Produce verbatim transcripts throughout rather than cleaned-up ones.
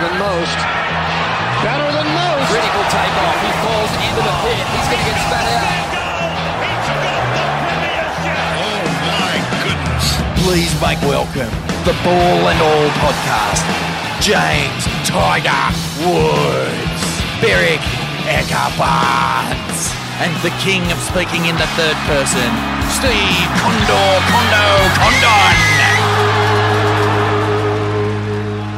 than most. Better than most. Critical takeoff. He falls into the pit. He's going to get spat out. Oh my goodness. Please make welcome the Ball and All podcast. James Tiger Woods. Beric Ecker-Barnes. And the king of speaking in the third person, Steve Condo Condo Condon.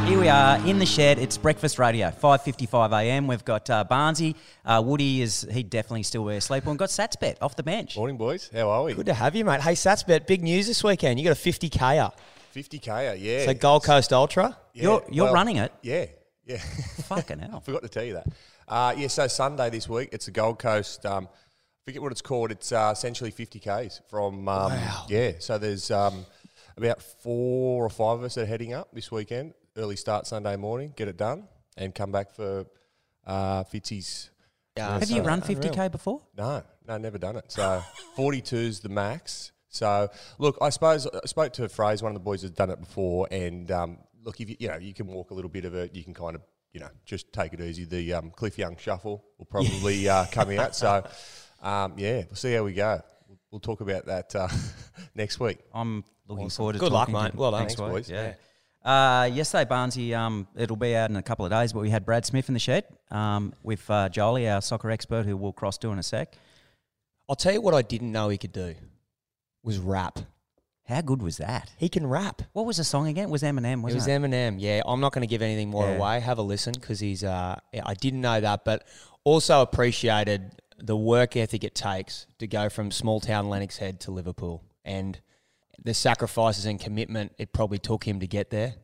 Here we are in the shed. It's breakfast radio, five fifty-five a m. We've got uh, Barnesy. Uh, Woody is, he definitely still wears sleep. We've got Satsbet off the bench. Morning, boys. How are we? Good to have you, mate. Hey, Satsbet, big news this weekend. You got a fifty kayer. fifty kayer, yeah. So Gold Coast Ultra. Yeah, you're you're well, running it. Yeah, yeah. Fucking hell. I forgot to tell you that. Uh, yeah, so Sunday this week, it's the Gold Coast, um, I forget what it's called, it's uh, essentially fifty kays from, um, wow. yeah, so there's um, about four or five of us that are heading up this weekend, early start Sunday morning, get it done, and come back for uh, Fitzy's. Yeah. Have you run fifty k before? No, no, never done it, so forty-two's the max, so look, I suppose, I spoke to Fraser, one of the boys that's done it before, and um, look, if you, you know, you can walk a little bit of it, you can kind of, you know, just take it easy. The um, Cliff Young Shuffle will probably uh, come out. So, um, yeah, we'll see how we go. We'll, we'll talk about that uh, next week. I'm looking awesome. forward to Good luck, mate. Well done. Thanks, boys. Yeah. Uh, yesterday, Barnesy, um, it'll be out in a couple of days, but we had Brad Smith in the shed um, with uh, Jolie, our soccer expert, who we'll cross to in a sec. I'll tell you what I didn't know he could do was rap. How good was that? He can rap. What was the song again? It was Eminem, wasn't it? It was Eminem, yeah. I'm not going to give anything more yeah. away. Have a listen because he's uh, – I didn't know that, but also appreciated the work ethic it takes to go from small-town Lennox Head to Liverpool and the sacrifices and commitment it probably took him to get there.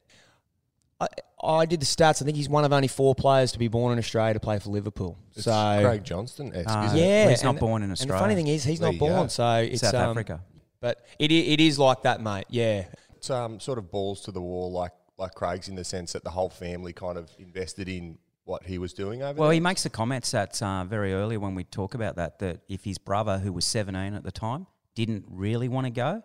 I, I did the stats. I think he's one of only four players to be born in Australia to play for Liverpool. It's so Craig Johnston, uh, yeah, well, he's not and, born in Australia. And the funny thing is he's there not born, go. so it's – South um, Africa. But it it is like that, mate. Yeah, it's um, sort of balls to the wall, like like Craig's, in the sense that the whole family kind of invested in what he was doing over. Well, there. He makes the comments that uh, very early when we talk about that that if his brother, who was seventeen at the time, didn't really want to go,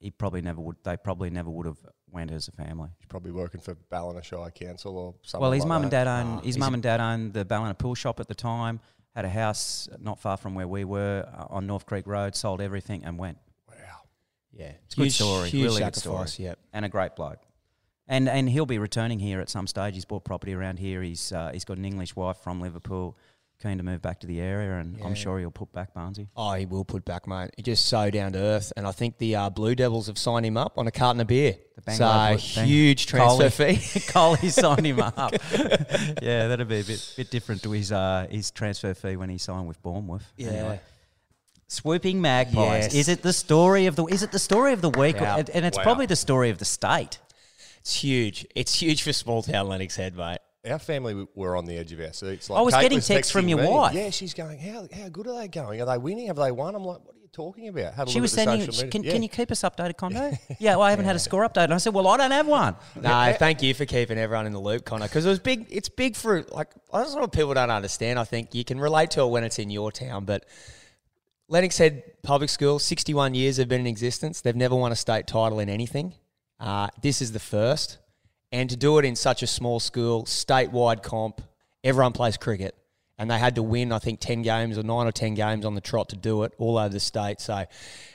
he probably never would. They probably never would have went as a family. He's probably working for Ballina Shire Council or something. Well, his like mum and dad owned oh, his mum and dad owned the Ballina Pool Shop at the time. Had a house not far from where we were uh, on North Creek Road. Sold everything and went. Yeah, it's a good story, really good story, yep. And a great bloke. And and he'll be returning here at some stage. He's bought property around here. He's uh, he's got an English wife from Liverpool, keen to move back to the area, and yeah. I'm sure he'll put back, Barnesy. Oh, he will put back, mate. He's just so down to earth, and I think the uh, Blue Devils have signed him up on a carton of beer. The so huge transfer Coley. fee. Coley signed him up. Yeah, that'd be a bit bit different to his uh, his transfer fee when he signed with Bournemouth. Yeah. Anyway. Swooping Magpies. Yes. Is it the story of the is it the story of the week? Wow. And, and it's wow. probably the story of the state. It's huge. It's huge for small town Lennox Head, mate. Our family were on the edge of our seats. Like I was Kate getting was texts from your me. wife. Yeah, she's going, How how good are they going? Are they winning? Have they won? I'm like, what are you talking about? Have a she look was at the sending can, yeah. can you keep us updated, Condo? Yeah, well I haven't yeah. had a score update. And I said, well, I don't have one. No, yeah. Thank you for keeping everyone in the loop, Condo, because it was big it's big for like I don't know what people don't understand. I think you can relate to it when it's in your town, but Lennox Head Public School, sixty-one years they've been in existence. They've never won a state title in anything. Uh, this is the first. And to do it in such a small school, statewide comp, everyone plays cricket. And they had to win, I think, ten games or nine or ten games on the trot to do it all over the state. So,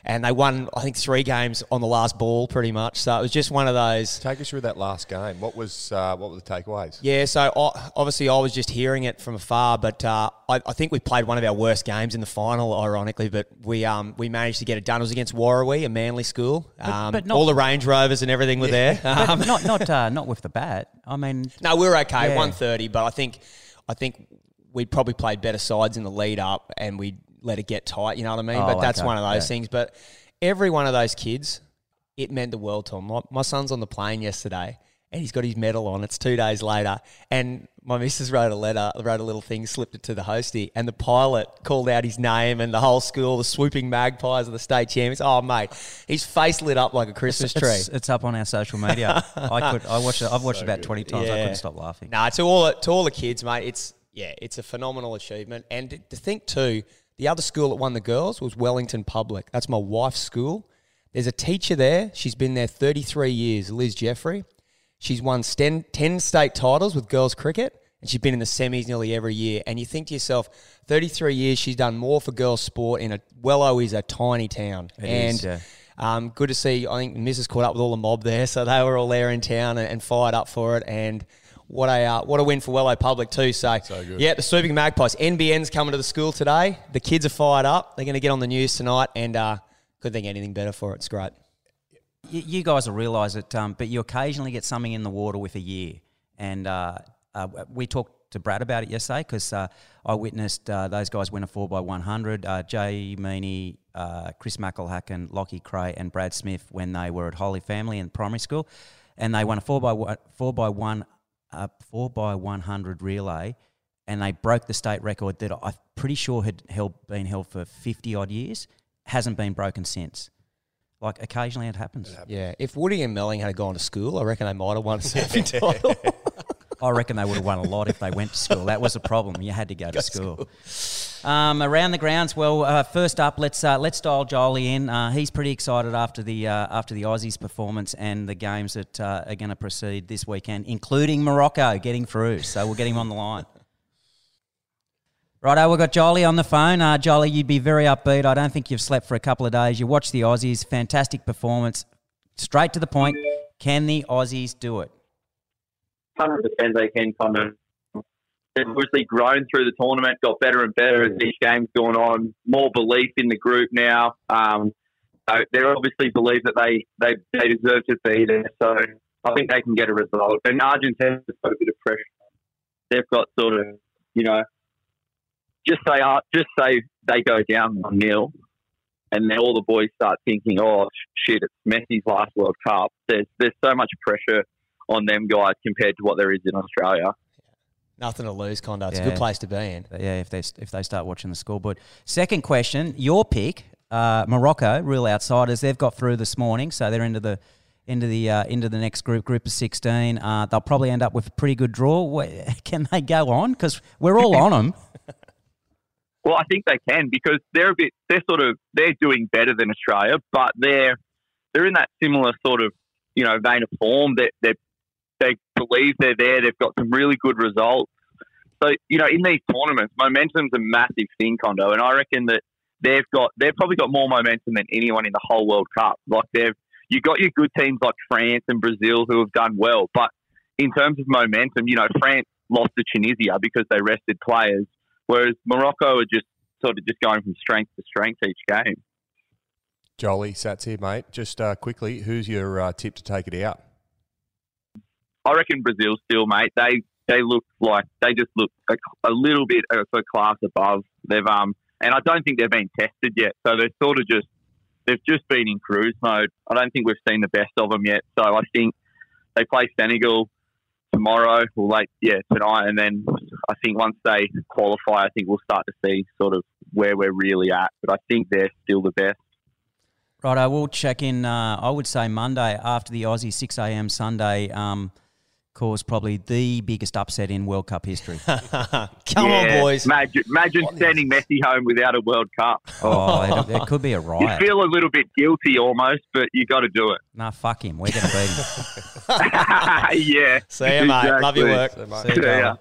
and they won, I think, three games on the last ball pretty much. So it was just one of those. Take us through that last game. What was uh, what were the takeaways? Yeah, so I, obviously I was just hearing it from afar, but uh, I, I think we played one of our worst games in the final, ironically, but we um, we managed to get it done. It was against Warrawee, a Manly school. Um, but, but all the Range Rovers and everything were yeah. there. Um, but not not, uh, not with the bat. I mean. No, we were okay, yeah. one thirty, but I think I think... we probably played better sides in the lead up and we let it get tight, you know what I mean? Oh, but that's okay. one of those yeah. things. But every one of those kids, it meant the world to them. My, my son's on the plane yesterday and he's got his medal on. It's two days later. And my missus wrote a letter, wrote a little thing, slipped it to the hostie, and the pilot called out his name and the whole school, the Swooping Magpies of the state champions. Oh, mate, his face lit up like a Christmas it's, tree. It's, it's up on our social media. I could, I watched it, I've watched so it about good. twenty times. Yeah. I couldn't stop laughing. Nah, to all, to all the kids, mate, it's... yeah, it's a phenomenal achievement. And to think too, the other school that won the girls was Wellington Public. That's my wife's school. There's a teacher there. She's been there thirty-three years, Liz Jeffrey. She's won ten, ten state titles with girls cricket, and she's been in the semis nearly every year. And you think to yourself, thirty-three years, she's done more for girls' sport in a Wello is a tiny town. It and is, yeah. um, good to see, I think the missus caught up with all the mob there, so they were all there in town and, and fired up for it. And what a uh, what a win for Wello Public too. So, so good. Yeah, the Swooping Magpies. N B N's coming to the school today. The kids are fired up. They're going to get on the news tonight, and uh, couldn't think anything better for it. It's great. You guys will realise it, um, but you occasionally get something in the water with a year. And uh, uh, we talked to Brad about it yesterday because uh, I witnessed uh, those guys win a four by one hundred. Uh, Jay Meany, uh, Chris McElhacken, Lockie Cray and Brad Smith when they were at Holy Family in primary school. And they won a four by one hundred relay, and they broke the state record that I'm pretty sure had held, been held for fifty-odd years. Hasn't been broken since. Like, occasionally it happens. it happens. Yeah. If Woody and Melling had gone to school, I reckon they might have won a surfing title. I reckon they would have won a lot if they went to school. That was a problem. You had to go, go to school. school. Um, around the grounds, well, uh, first up, let's uh, let's dial Jolie in. Uh, he's pretty excited after the uh, after the Aussies' performance and the games that uh, are going to proceed this weekend, including Morocco getting through. So we'll get him on the line. Righto, we've got Jolie on the phone. Uh, Jolie, you'd be very upbeat. I don't think you've slept for a couple of days. You watched the Aussies, fantastic performance, straight to the point. Can the Aussies do it? one hundred percent they can, Condon. They've obviously grown through the tournament, got better and better as each game's gone on. More belief in the group now. Um, so they obviously believe that they, they, they deserve to be there. So I think they can get a result. And Argentina has got a bit of pressure. They've got sort of, you know, Just say, uh, just say they go down one nil, and then all the boys start thinking, "Oh shit, it's Messi's last World Cup." There's there's so much pressure on them guys compared to what there is in Australia. Nothing to lose, Condo. It's yeah. a good place to be in. Yeah, if they if they start watching the scoreboard. Second question: your pick, uh, Morocco, real outsiders. They've got through this morning, so they're into the into the uh, into the next group, group of sixteen. Uh, they'll probably end up with a pretty good draw. Can they go on? Because we're all on them. Well, I think they can because they're a bit. They're sort of they're doing better than Australia, but they're they're in that similar sort of you know vein of form that they they believe they're there. They've got some really good results. So you know in these tournaments, momentum's a massive thing, Condo, and I reckon that they've got they've probably got more momentum than anyone in the whole World Cup. Like they've you got your good teams like France and Brazil who have done well, but in terms of momentum, you know France lost to Tunisia because they rested players. Whereas Morocco are just sort of just going from strength to strength each game. Jolie, Sats here, mate. Just uh, quickly, who's your uh, tip to take it out? I reckon Brazil still, mate. They they look like they just look a, a little bit of a class above. They've um, and I don't think they've been tested yet, so they're sort of just they've just been in cruise mode. I don't think we've seen the best of them yet. So I think they play Senegal tomorrow, or late, yeah, tonight, and then I think once they qualify, I think we'll start to see sort of where we're really at. But I think they're still the best. Right, I will check in, uh, I would say Monday after the Aussie six a m Sunday um, caused probably the biggest upset in World Cup history. Come yeah, on, boys. Imagine, imagine sending Messi home without a World Cup. Oh, there could be a riot. You feel a little bit guilty almost, but you got to do it. Nah, fuck him. We're going to beat him. Yeah. See you, mate. Exactly. Love your work. See you, mate. See ya.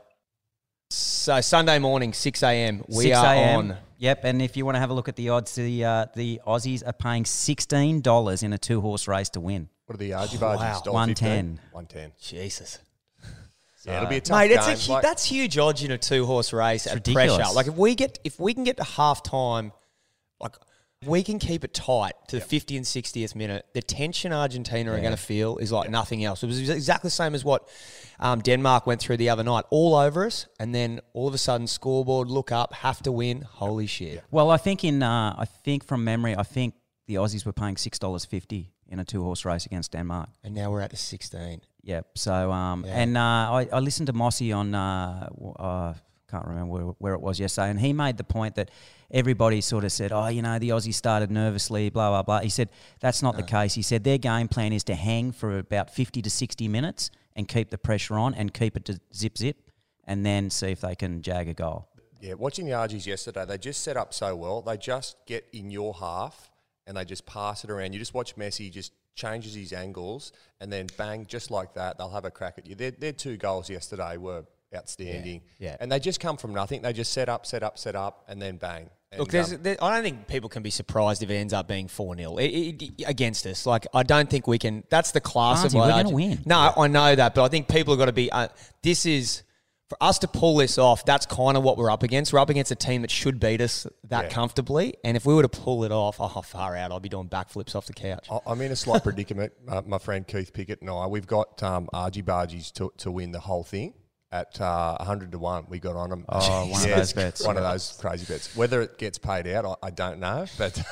So Sunday morning, six a m We six are on. Yep, and if you want to have a look at the odds, the uh, the Aussies are paying sixteen dollars in a two horse race to win. What are the argy bargies? Wow, one ten. One ten. Jesus. So, yeah, it'll be a tough mate. Game. It's a, like, that's huge odds in a two horse race. At ridiculous. Pressure. Like if we get if we can get to half time, like we can keep it tight to yep. the fiftieth and sixtieth minute. The tension Argentina yeah. are going to feel is like yep. nothing else. It was exactly the same as what um, Denmark went through the other night. All over us, and then all of a sudden, scoreboard, look up, have to win. Holy shit! Yep. Well, I think in uh, I think from memory, I think the Aussies were paying six dollars fifty in a two horse race against Denmark, and now we're at the sixteen. Yep. So um, yeah. and uh, I, I listened to Mossy on uh, uh can't remember where, where it was yesterday, and he made the point that everybody sort of said, oh, you know, the Aussies started nervously, blah, blah, blah. He said, that's not no. the case. He said their game plan is to hang for about fifty to sixty minutes and keep the pressure on and keep it to zip-zip and then see if they can jag a goal. Yeah, watching the Argies yesterday, they just set up so well. They just get in your half and they just pass it around. You just watch Messi just changes his angles, and then bang, just like that, they'll have a crack at you. Their, their two goals yesterday were outstanding. Yeah, yeah. And they just come from nothing. They just set up, set up, set up, and then bang. And Look, there's, there, I don't think people can be surprised if it ends up being four nil against us. Like, I don't think we can – that's the class of – we're going to win. No, yeah. I know that, but I think people have got to be uh, – this is – for us to pull this off, that's kind of what we're up against. We're up against a team that should beat us that yeah. comfortably. And if we were to pull it off, oh, far out, I'd be doing backflips off the couch. I'm in a slight predicament. Uh, my friend Keith Pickett and I, we've got um, argy-bargies to, to win the whole thing at uh, one hundred to one. We got on them. Oh, one yeah, of those bets. One yeah. of those crazy bets. Whether it gets paid out, I, I don't know, but...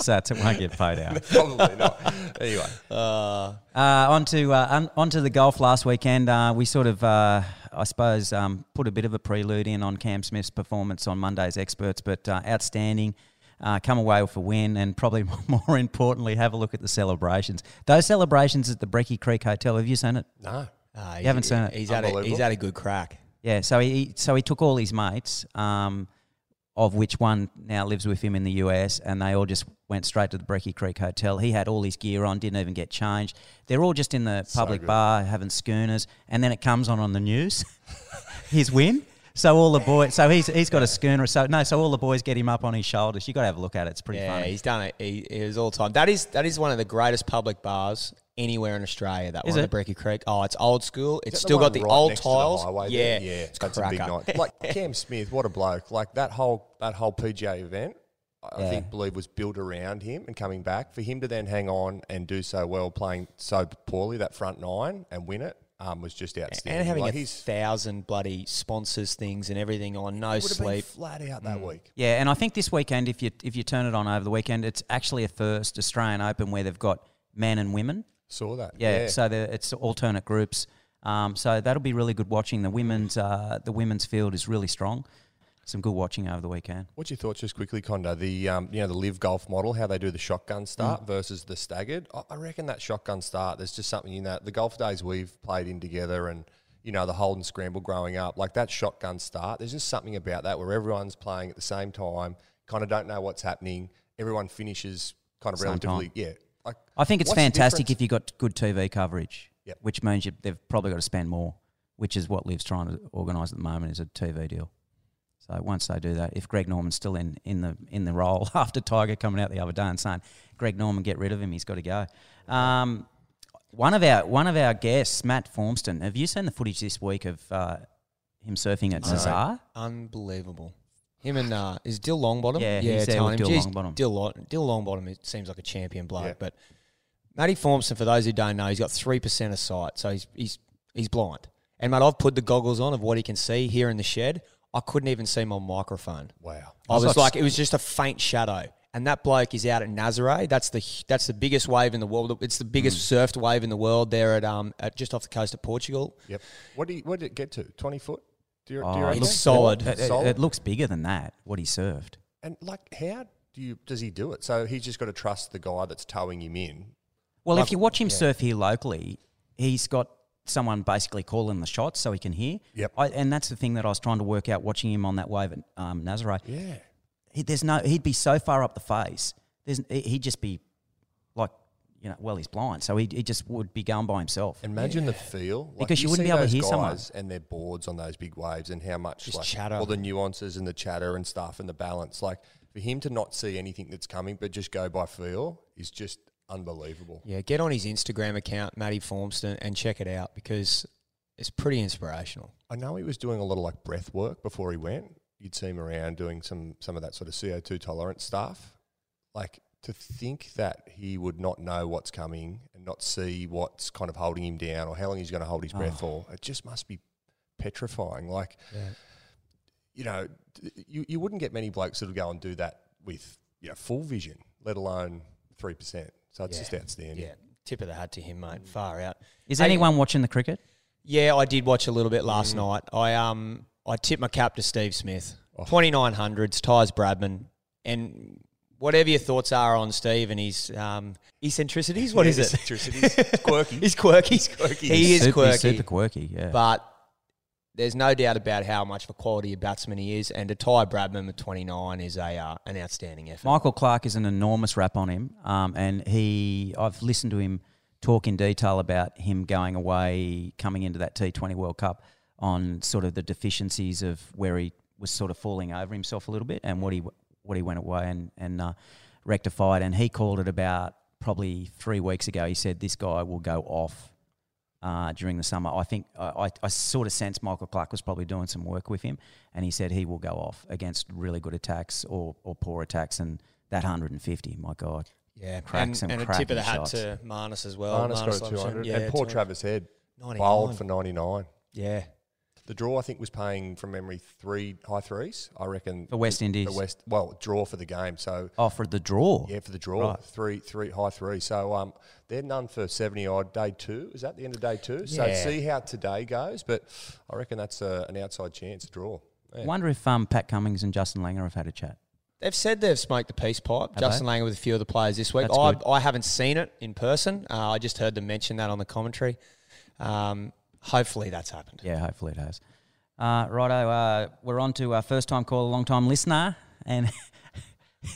Sats, it won't get paid out. Probably not. Anyway. Uh, uh, on, to, uh, on, on to the golf last weekend. Uh, we sort of, uh, I suppose, um, put a bit of a prelude in on Cam Smith's performance on Monday's Experts, but uh, outstanding. Uh, come away with a win, and probably more importantly, have a look at the celebrations. Those celebrations at the Brekkie Creek Hotel, have you seen it? No. Uh, you haven't he, seen it? He's had, a, he's had a good crack. Yeah, so he, so he took all his mates, um, of which one now lives with him in the U S, and they all just went straight to the Brekkie Creek Hotel. He had all his gear on, didn't even get changed. They're all just in the so public good. bar having schooners, and then it comes on on the news, his win. So all the boys, so he's he's got yeah. a schooner. So no, so all the boys get him up on his shoulders. You got to have a look at it. It's pretty yeah, funny. Yeah, he's done it. He, it was all time. That is that is one of the greatest public bars anywhere in Australia. That is one at Brekkie Creek. Oh, it's old school. It's still got the right old tiles. The yeah, yeah, it's that's a big night. Like Cam Smith, what a bloke! Like that whole that whole P G A event, I yeah. think believe was built around him and coming back for him to then hang on and do so well, playing so poorly that front nine and win it. Um, was just outstanding. And having like a thousand bloody sponsors, things, and everything on, no sleep. It would have been flat out that mm. week. Yeah, and I think this weekend, if you if you turn it on over the weekend, it's actually a first Australian Open where they've got men and women. Saw that. Yeah, yeah. So it's alternate groups. Um, so that'll be really good watching. The women's uh, the women's field is really strong. Some good watching over the weekend. What's your thoughts, just quickly, Condo? The um, you know the live golf model, how they do the shotgun start mm. versus the staggered. I, I reckon that shotgun start, there's just something in that. The golf days we've played in together, and you know the hold and scramble growing up, like that shotgun start. There's just something about that where everyone's playing at the same time, kind of don't know what's happening. Everyone finishes kind of same relatively, time. yeah. Like, I think it's fantastic if you got good T V coverage, yep. which means you, they've probably got to spend more, which is what Liv's trying to organise at the moment, is a T V deal. So once they do that, if Greg Norman's still in, in the in the role after Tiger coming out the other day and saying, Greg Norman, get rid of him, he's got to go. Um, one of our one of our guests, Matt Formston, have you seen the footage this week of uh, him surfing at Nazaré? Unbelievable. Him and uh, is Dill Longbottom? Yeah, yeah, he's there with Dill Longbottom. Dill, Dill Longbottom, it seems like a champion bloke, yeah. but Matty Formston, for those who don't know, he's got three percent of sight, so he's he's he's blind. And mate, I've put the goggles on of what he can see here in the shed. I couldn't even see my microphone. Wow. I was, was like, it was just a faint shadow. And that bloke is out at Nazaré. That's the that's the biggest wave in the world. It's the biggest mm. surfed wave in the world there at um at just off the coast of Portugal. Yep. What do you, what did it get to? twenty foot? Do you, oh, do you reckon? It's solid. It, it, solid. It looks bigger than that, what he surfed. And like, how do you does he do it? So he's just got to trust the guy that's towing him in. Well, like, if you watch him yeah. surf here locally, he's got someone basically calling the shots so he can hear. Yep. I, and that's the thing that I was trying to work out watching him on that wave at um, Nazaré. Yeah. He, there's no, he'd be so far up the face. There's, he'd just be like, you know, well, he's blind, so he, he just would be going by himself. Imagine yeah. the feel. Like, because you, you wouldn't be able to hear someone. And their boards on those big waves and how much, just like, chatter. All the nuances and the chatter and stuff and the balance. Like, for him to not see anything that's coming but just go by feel is just – unbelievable. Yeah, get on his Instagram account, Matty Formston, and check it out because it's pretty inspirational. I know he was doing a lot of like breath work before he went. You'd see him around doing some some of that sort of C O two tolerant stuff. Like, to think that he would not know what's coming and not see what's kind of holding him down or how long he's going to hold his breath oh. for, it just must be petrifying. Like, yeah. you know, you, you wouldn't get many blokes that would go and do that with you know, full vision, let alone three percent. So it's yeah. just outstanding. Yeah, tip of the hat to him, mate. Mm. Far out. Is hey, anyone watching the cricket? Yeah, I did watch a little bit last mm. night. I um I tipped my cap to Steve Smith. Oh. twenty-nine hundreds, ties Bradman. And whatever your thoughts are on Steve and his um, eccentricities, what yeah, is it? Eccentricities. It's quirky. He's quirky. He's quirky. He is super, quirky. Super quirky, yeah. But there's no doubt about how much of a quality batsman he is, and to tie Bradman with twenty-nine is a uh, an outstanding effort. Michael Clark is an enormous rap on him, um, and he I've listened to him talk in detail about him going away, coming into that T twenty World Cup, on sort of the deficiencies of where he was sort of falling over himself a little bit, and what he what he went away and and uh, rectified. And he called it about probably three weeks ago. He said this guy will go off Uh, during the summer. I think I, I, I sort of sense Michael Clark was probably doing some work with him, and he said he will go off against really good attacks or, or poor attacks, and that one hundred fifty, my God. Yeah, cracks and, and, and a tip of the hat shots to Marnus as well. Marnus, Marnus got a two hundred. Yeah, and poor Travis Head, bowled for ninety-nine. Yeah. The draw, I think, was paying, from memory, three high threes, I reckon. The West Indies. The West, well, draw for the game. So oh, for the draw? Yeah, for the draw. Right. Three three high threes. So um, they're none for seventy-odd. Day two, is that the end of day two? Yeah. So see how today goes, but I reckon that's a, an outside chance, a draw. Yeah. I wonder if um, Pat Cummings and Justin Langer have had a chat. They've said they've smoked the peace pipe. Have Justin they? Langer with a few of the players this week. I, I haven't seen it in person. Uh, I just heard them mention that on the commentary. Um Hopefully that's happened. Yeah, hopefully it has. Uh, righto, uh, we're on to our first-time caller, long-time listener. And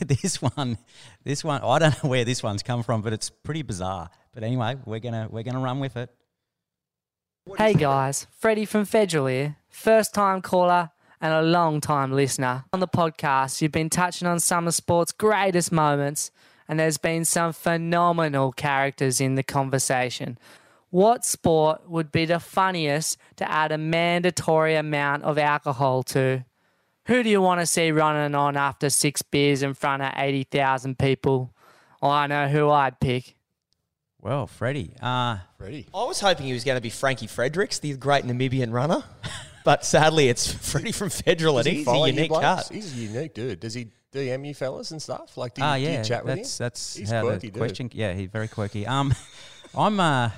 this one, this one, I don't know where this one's come from, but it's pretty bizarre. But anyway, we're gonna we're gonna run with it. Hey guys, Freddie from Federal here, first-time caller and a long-time listener. On the podcast, you've been touching on summer sport's greatest moments, and there's been some phenomenal characters in the conversation. What sport would be the funniest to add a mandatory amount of alcohol to? Who do you want to see running on after six beers in front of eighty thousand people? Oh, I know who I'd pick. Well, Freddie. Uh, Freddie. I was hoping he was going to be Frankie Fredericks, the great Namibian runner. But sadly, it's Freddie from Federal. It is a unique cut. He's a unique dude. Does he D M you fellas and stuff? Like, do you, uh, yeah, do you chat that's, with him? That's he's how quirky, the question. Dude. Yeah, he's very quirky. Um, I'm... Uh,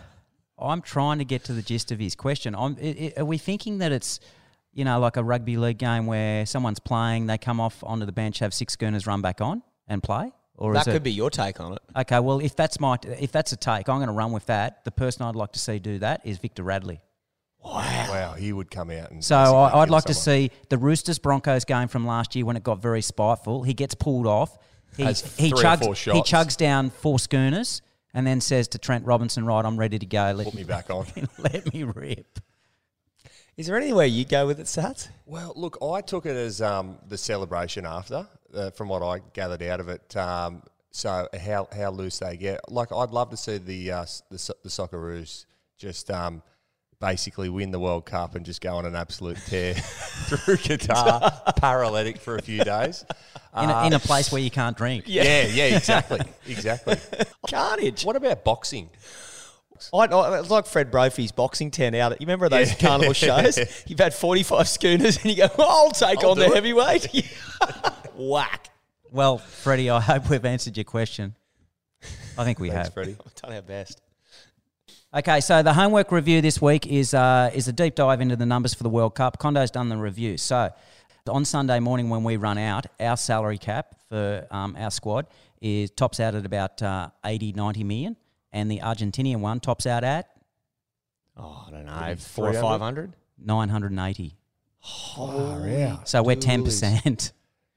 I'm trying to get to the gist of his question. I'm, it, it, are we thinking that it's, you know, like a rugby league game where someone's playing, they come off onto the bench, have six schooners, run back on and play? Or that is could it, be your take on it. Okay, well, if that's my if that's a take, I'm going to run with that. The person I'd like to see do that is Victor Radley. Wow, wow, he would come out and. So I, I'd like someone. to see the Roosters Broncos game from last year when it got very spiteful. He gets pulled off. He, he chugs. He chugs down four schooners. And then says to Trent Robinson, right, I'm ready to go. Let Put me, me back on. Let me rip. Is there anywhere you go with it, Sats? Well, look, I took it as um, the celebration after, uh, from what I gathered out of it. Um, so how how loose they get. Like, I'd love to see the uh, the, the Socceroos just um, basically win the World Cup and just go on an absolute tear through Qatar, paralytic for a few days. In a, uh, in a place where you can't drink. Yeah, yeah, yeah exactly, exactly. Carnage. What about boxing? I, I it's like Fred Brophy's boxing ten out. You remember those yeah. carnival shows? You've had forty-five schooners and you go, oh, I'll take I'll on the it. heavyweight. Whack. Well, Freddie, I hope we've answered your question. I think we Thanks, have. Freddie. We've done our best. Okay, so the homework review this week is uh, is a deep dive into the numbers for the World Cup. Condo's done the review, so... On Sunday morning when we run out, our salary cap for um, our squad is tops out at about uh, eighty, ninety million, and the Argentinian one tops out at, oh, I don't know, four or five hundred, nine hundred and eighty. Far out. So we're ten percent.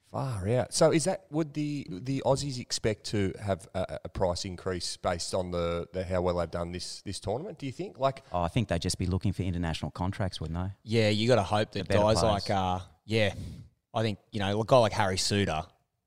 Far out. So is that would the the Aussies expect to have a, a price increase based on the, the how well they've done this this tournament? Do you think? Like, oh, I think they'd just be looking for international contracts, wouldn't they? Yeah, you got to hope that guys like. Uh, Yeah, I think, you know, a guy like Harry Suter,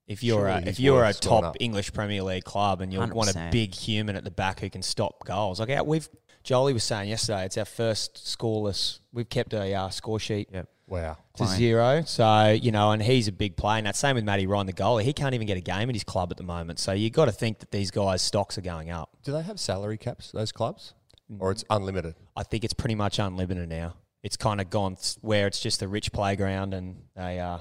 if you're a, if you're a top English Premier League club and you want a big human at the back who can stop goals, like we've Jolie was saying yesterday, it's our first scoreless. We've kept a uh, score sheet yep. wow. to Playing. zero. So, you know, and he's a big player. And that same with Matty Ryan, the goalie. He can't even get a game at his club at the moment. So you've got to think that these guys' stocks are going up. Do they have salary caps, those clubs? Or it's unlimited? I think it's pretty much unlimited now. It's kind of gone where it's just a rich playground and they uh,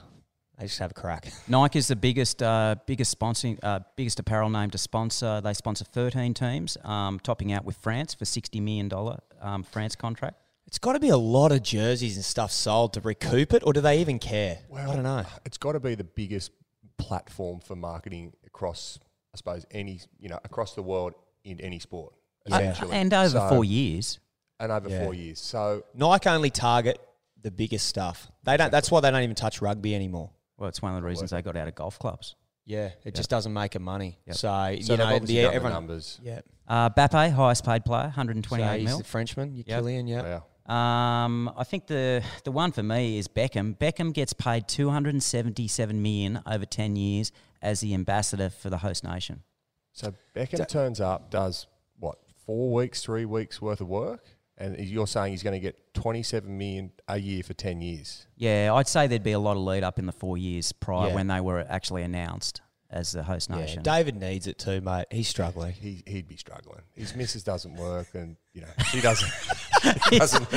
they just have a crack. Nike is the biggest uh, biggest sponsoring uh, biggest apparel name to sponsor. They sponsor thirteen teams, um, topping out with France for sixty million dollar um, France contract. It's got to be a lot of jerseys and stuff sold to recoup it, or do they even care? Well, I don't know. It's got to be the biggest platform for marketing across, I suppose, any you know across the world in any sport. Yeah. And over so, four years. And over yeah. four years. So Nike only target the biggest stuff. They don't. That's why they don't even touch rugby anymore. Well, it's one of the reasons they got out of golf clubs. Yeah, it yep. just doesn't make it money. Yep. So, so you know, the, everyone, the numbers. Yeah. Uh, Bappé, highest paid player, one hundred twenty-eight so he's mil. The Frenchman, yep. Killian, yeah. Wow. Um, I think the the one for me is Beckham. Beckham gets paid two hundred seventy-seven million dollars over ten years as the ambassador for the host nation. So Beckham so, turns up, does what, four weeks, three weeks worth of work? And you're saying he's going to get twenty-seven million dollars a year for ten years? Yeah, I'd say there'd be a lot of lead up in the four years prior yeah. when they were actually announced as the host nation. Yeah, David needs it too, mate. He's struggling. He, he'd be struggling. His missus doesn't work and, you know, she doesn't. He doesn't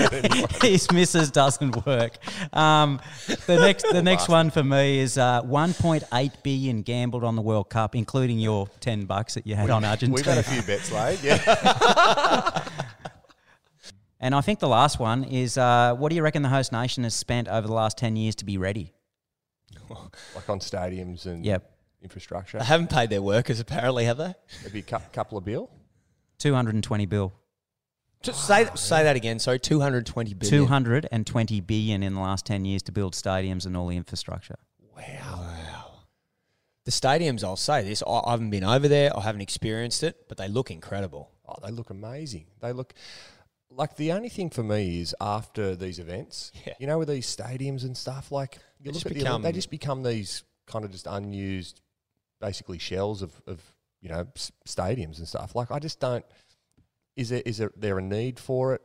his missus doesn't work. Um, the next the next one for me is uh, one point eight billion dollars gambled on the World Cup, including your ten bucks that you had we, on Argentina. We've had a few bets laid, yeah. And I think the last one is, uh, what do you reckon the host nation has spent over the last ten years to be ready? Like on stadiums and yep. infrastructure? They haven't paid their workers apparently, have they? Maybe a cu couple of bill? two hundred twenty bill. Just say, say that again, sorry, two hundred twenty billion. two hundred twenty billion in the last ten years to build stadiums and all the infrastructure. Wow. Wow. The stadiums, I'll say this, I, I haven't been over there, I haven't experienced it, but they look incredible. Oh, they look amazing. They look... Like, the only thing for me is after these events, yeah. you know, with these stadiums and stuff, like, you look at the, they just become these kind of just unused, basically, shells of, of you know, stadiums and stuff. Like, I just don't – is there is there, there a need for it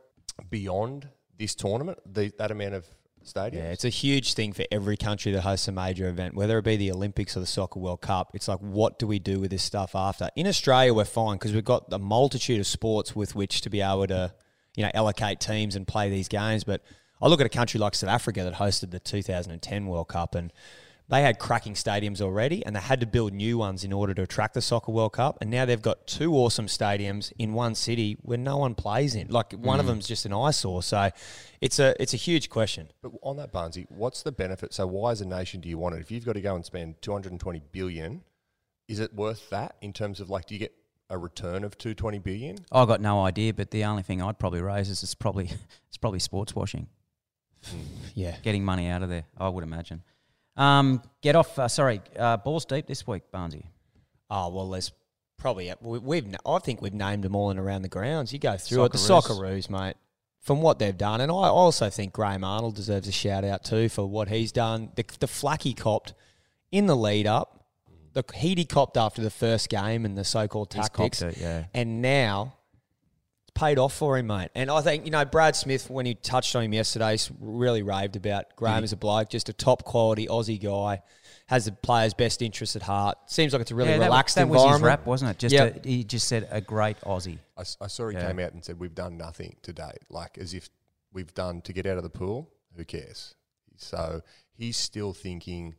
beyond this tournament, the, that amount of stadiums? Yeah, it's a huge thing for every country that hosts a major event, whether it be the Olympics or the Soccer World Cup. It's like, what do we do with this stuff after? In Australia, we're fine because we've got a multitude of sports with which to be able to – you know, allocate teams and play these games. But I look at a country like South Africa that hosted the two thousand ten World Cup, and they had cracking stadiums already, and they had to build new ones in order to attract the Soccer World Cup. And now they've got two awesome stadiums in one city where no one plays in. Like, one mm. of them's just an eyesore. So it's a it's a huge question. But on that, Barnsley, what's the benefit? So why as a nation do you want it? If you've got to go and spend two hundred twenty billion dollars, is it worth that in terms of, like, do you get a return of two hundred twenty billion dollars? I got no idea, but the only thing I'd probably raise is it's probably it's probably sports washing. Yeah. Getting money out of there, I would imagine. Um, get off, uh, sorry, uh, balls deep this week, Barnsley. Oh, well, there's probably, we, we've, I think we've named them all in around the grounds. You go through Socceroos. It, the Socceroos, mate, from what they've done. And I also think Graham Arnold deserves a shout out too for what he's done. The, the flack he copped in the lead up, the heat he copped after the first game and the so-called tactics. He's copped it, yeah. And now it's paid off for him, mate. And I think, you know, Brad Smith, when he touched on him yesterday, really raved about Graham yeah. as a bloke, just a top-quality Aussie guy, has the player's best interests at heart. Seems like it's a really yeah, relaxed that was, that environment. That was his rap, wasn't it? Just yep. a, he just said, a great Aussie. I, I saw he yeah. came out and said, we've done nothing today. Like, as if we've done to get out of the pool, who cares? So he's still thinking...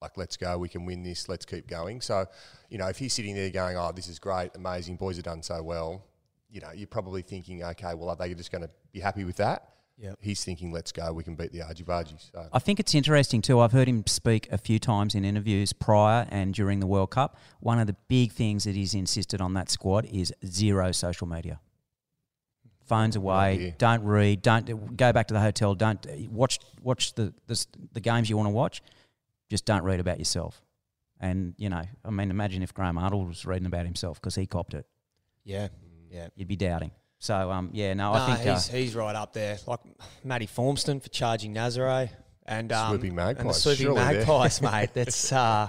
Like, let's go, we can win this, let's keep going. So, you know, if he's sitting there going, oh, this is great, amazing, boys have done so well, you know, you're probably thinking, okay, well, are they just going to be happy with that? Yeah. He's thinking, let's go, we can beat the argy-bargy. So. I think it's interesting too. I've heard him speak a few times in interviews prior and during the World Cup. One of the big things that he's insisted on that squad is zero social media. Phones away, oh, don't read, don't go back to the hotel, don't watch, watch the, the, the games you want to watch. Just don't read about yourself. And, you know, I mean, imagine if Graham Arnold was reading about himself because he copped it. Yeah, yeah. You'd be doubting. So, um, yeah, no, no I think... He's, uh, he's right up there. Like Matty Formston for charging Nazaré. And, um, swooping magpies. And the swooping magpies, mate. That's, uh,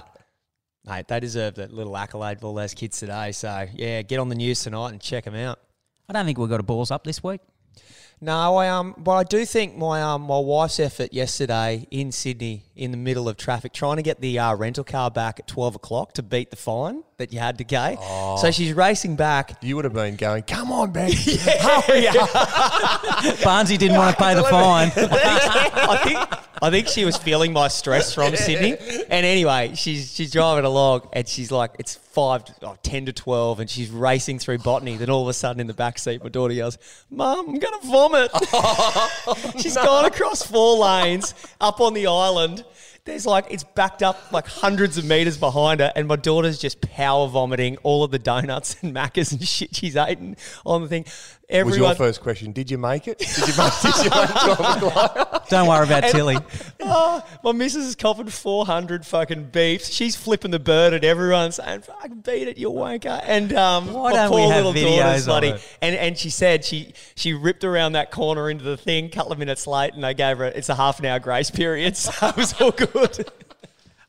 mate, they deserve that little accolade for all those kids today. So, yeah, get on the news tonight and check them out. I don't think we've got a balls up this week. No, I um, but I do think my um, my wife's effort yesterday in Sydney, in the middle of traffic, trying to get the uh, rental car back at twelve o'clock to beat the fine that you had to pay. Oh. So she's racing back. You would have been going, "Come on, Becky, hurry up!" Barnsley didn't want to pay the fine. I think I think she was feeling my stress from Sydney. And anyway, she's she's driving along and she's like, it's five, oh, ten to twelve, and she's racing through Botany. Then all of a sudden, in the back seat, my daughter yells, "Mum, I'm gonna vomit." She's no. gone across four lanes up on the island. There's like, it's backed up like hundreds of metres behind her, and my daughter's just power vomiting all of the donuts and macas and shit she's eaten on the thing. Everyone. Was your first question, did you make it? Did you make, did you make twelve o'clock? Don't worry about and, Tilly. Oh, my missus has covered four hundred fucking beeps. She's flipping the bird at everyone saying, fucking beat it, you wanker. And um, Why my don't poor we have little videos daughter's bloody. And, and she said she, she ripped around that corner into the thing a couple of minutes late and they gave her, it's a half an hour grace period, so it was all good.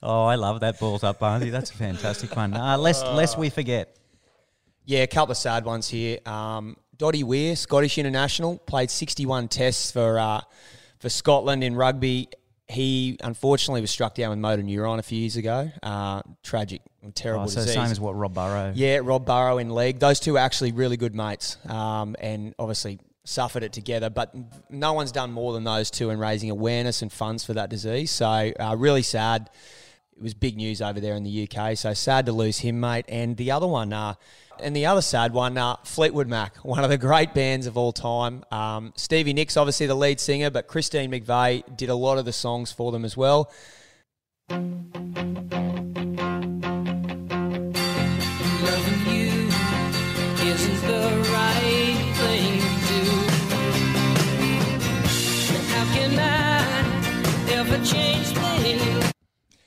Oh, I love that balls up, Barnsley. That's a fantastic one. Uh, lest, uh, lest we forget. Yeah, a couple of sad ones here. Um, Doddy Weir, Scottish international, played sixty-one tests for uh, for Scotland in rugby. He unfortunately was struck down with motor neuron a few years ago. Uh, tragic and terrible oh, so disease. So same as what, Rob Burrow? Yeah, Rob Burrow in league. Those two are actually really good mates um, and obviously suffered it together. But no one's done more than those two in raising awareness and funds for that disease. So uh, really sad. It was big news over there in the U K, so sad to lose him, mate. And the other one, uh, and the other sad one, uh, Fleetwood Mac, one of the great bands of all time. Um, Stevie Nicks, obviously the lead singer, but Christine McVie did a lot of the songs for them as well. Loving you isn't the right thing to do. How can I ever change things?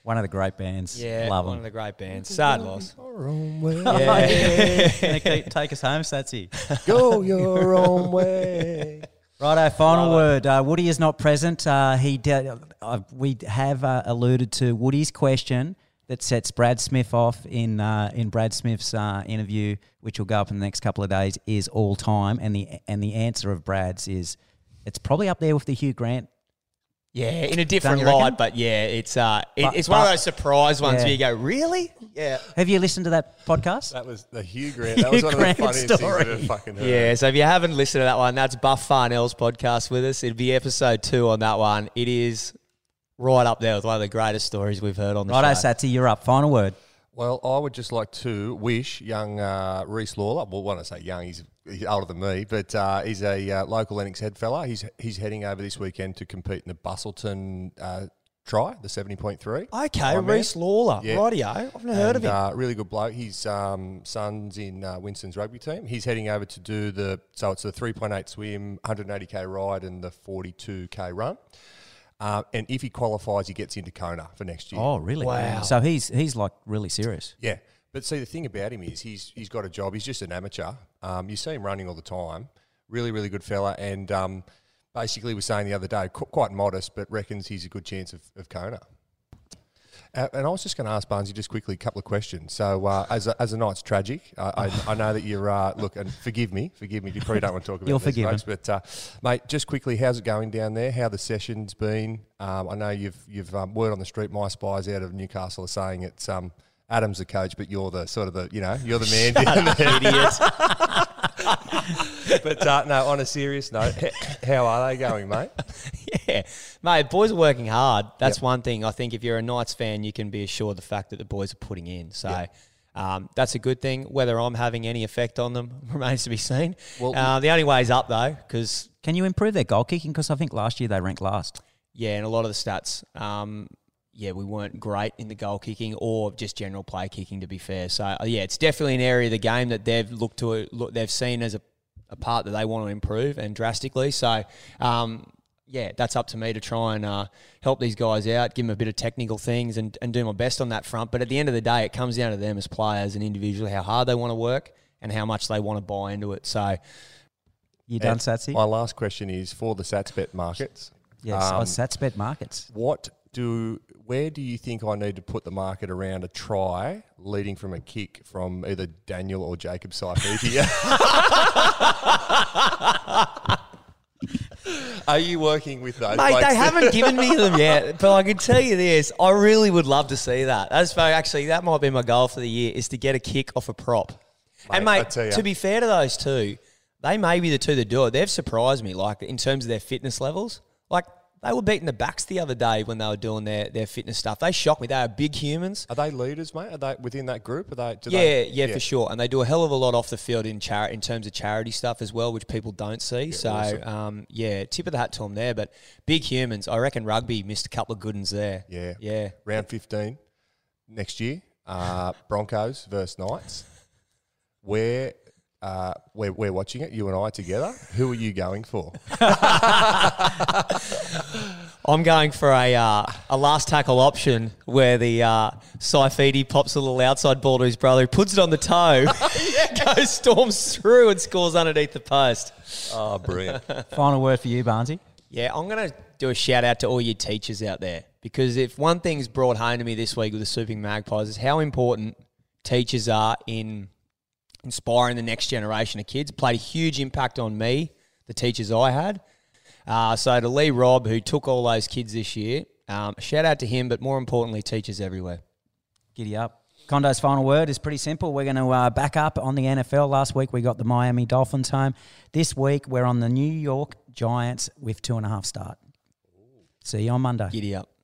One of the great bands. Yeah, Love one them. of the great bands. Sad loss. Your own way. Yeah. Take, take us home, Satsy. Go your own way. Righto, final Love word. Uh, Woody is not present. Uh, he de- uh, We have uh, alluded to Woody's question that sets Brad Smith off in uh, in Brad Smith's uh, interview, which will go up in the next couple of days, is all time. And the, and the answer of Brad's is it's probably up there with the Hugh Grant. Yeah, in a different light, but yeah, it's uh, it, but, it's one but, of those surprise ones yeah. where you go, really? Yeah. Have you listened to that podcast? That was the Hugh Grant. That Hugh was one Grant of the funniest story. things I've ever fucking heard. Yeah, so if you haven't listened to that one, that's Buff Farnell's podcast with us. It'd be episode two on that one. It is right up there with one of the greatest stories we've heard on the Righto, show. Righto, Satsy, you're up. Final word. Well, I would just like to wish young uh, Reece Lawler, well, when I say young, he's he's older than me, but uh, he's a uh, local Lennox Head fella. He's he's heading over this weekend to compete in the Bustleton uh, try, the seventy point three. Okay, Reece Lawler. Yeah. Rightio. I've never and, heard of him. Uh, really good bloke. His um, son's in uh, Winston's rugby team. He's heading over to do the, so it's the three point eight swim, one hundred eighty k ride and the forty-two k run. Uh, and if he qualifies, he gets into Kona for next year. Oh, really? Wow. So he's he's like really serious. Yeah. But see, the thing about him is he's he's got a job. He's just an amateur. Um, you see him running all the time. Really, really good fella. And um, basically was saying the other day, qu- quite modest, but reckons he's a good chance of, of Kona. Uh, and I was just going to ask, Barnsley, just quickly a couple of questions. So uh, as, a, as a night's tragic, uh, I, I know that you're uh, – look, and forgive me. Forgive me if you probably don't want to talk about these folks. But, uh, mate, just quickly, how's it going down there? How the session's been? Um, I know you've you've um, word on the street, my spies out of Newcastle are saying it's um, – Adam's the coach, but you're the sort of the, you know, you're the man down there. But uh, no, on a serious note, how are they going, mate? Yeah, mate, boys are working hard. That's yep. one thing. I think if you're a Knights fan, you can be assured the fact that the boys are putting in. So yep. um, that's a good thing. Whether I'm having any effect on them remains to be seen. Well, uh, the only way is up, though, because... Can you improve their goal kicking? Because I think last year they ranked last. Yeah, and a lot of the stats... Um, Yeah, we weren't great in the goal kicking or just general play kicking, to be fair. So yeah, it's definitely an area of the game that they've looked to, look, they've seen as a, a part that they want to improve and drastically. So um, yeah, that's up to me to try and uh, help these guys out, give them a bit of technical things, and, and do my best on that front. But at the end of the day, it comes down to them as players and individually how hard they want to work and how much they want to buy into it. So you done, Satsy? My last question is for the Satsbet markets. Yes, um, oh, Satsbet markets. What do Where do you think I need to put the market around a try leading from a kick from either Daniel or Jacob Saifiti? Are you working with those? Mate, they haven't given me them yet, but I can tell you this. I really would love to see that. As for actually, that might be my goal for the year, is to get a kick off a prop. Mate, and, mate, to be fair to those two, they may be the two that do it. They've surprised me, like, in terms of their fitness levels. Like... They were beating the backs the other day when they were doing their, their fitness stuff. They shocked me. They are big humans. Are they leaders, mate? Are they within that group? Are they? Do yeah, they, yeah, yeah, for sure. And they do a hell of a lot off the field in chari- in terms of charity stuff as well, which people don't see. Yeah, so, awesome. um, yeah, tip of the hat to them there. But big humans. I reckon rugby missed a couple of good ones there. Yeah. Yeah. Round fifteen next year, uh, Broncos versus Knights. Where Uh, we're, we're watching it, you and I together. Who are you going for? I'm going for a uh, a last tackle option where the uh, Saifidi pops a little outside ball to his brother, who puts it on the toe, yeah. goes, storms through and scores underneath the post. Oh, brilliant. Final word for you, Barnesy. Yeah, I'm going to do a shout out to all your teachers out there, because if one thing's brought home to me this week with the Swooping Magpies is how important teachers are in inspiring the next generation of kids. Played a huge impact on me, the teachers I had. Uh, so to Lee Robb, who took all those kids this year, um, shout out to him, but more importantly, teachers everywhere. Giddy up. Condo's final word is pretty simple. We're going to uh, back up on the N F L. Last week we got the Miami Dolphins home. This week we're on the New York Giants with two and a half start. Ooh. See you on Monday. Giddy up.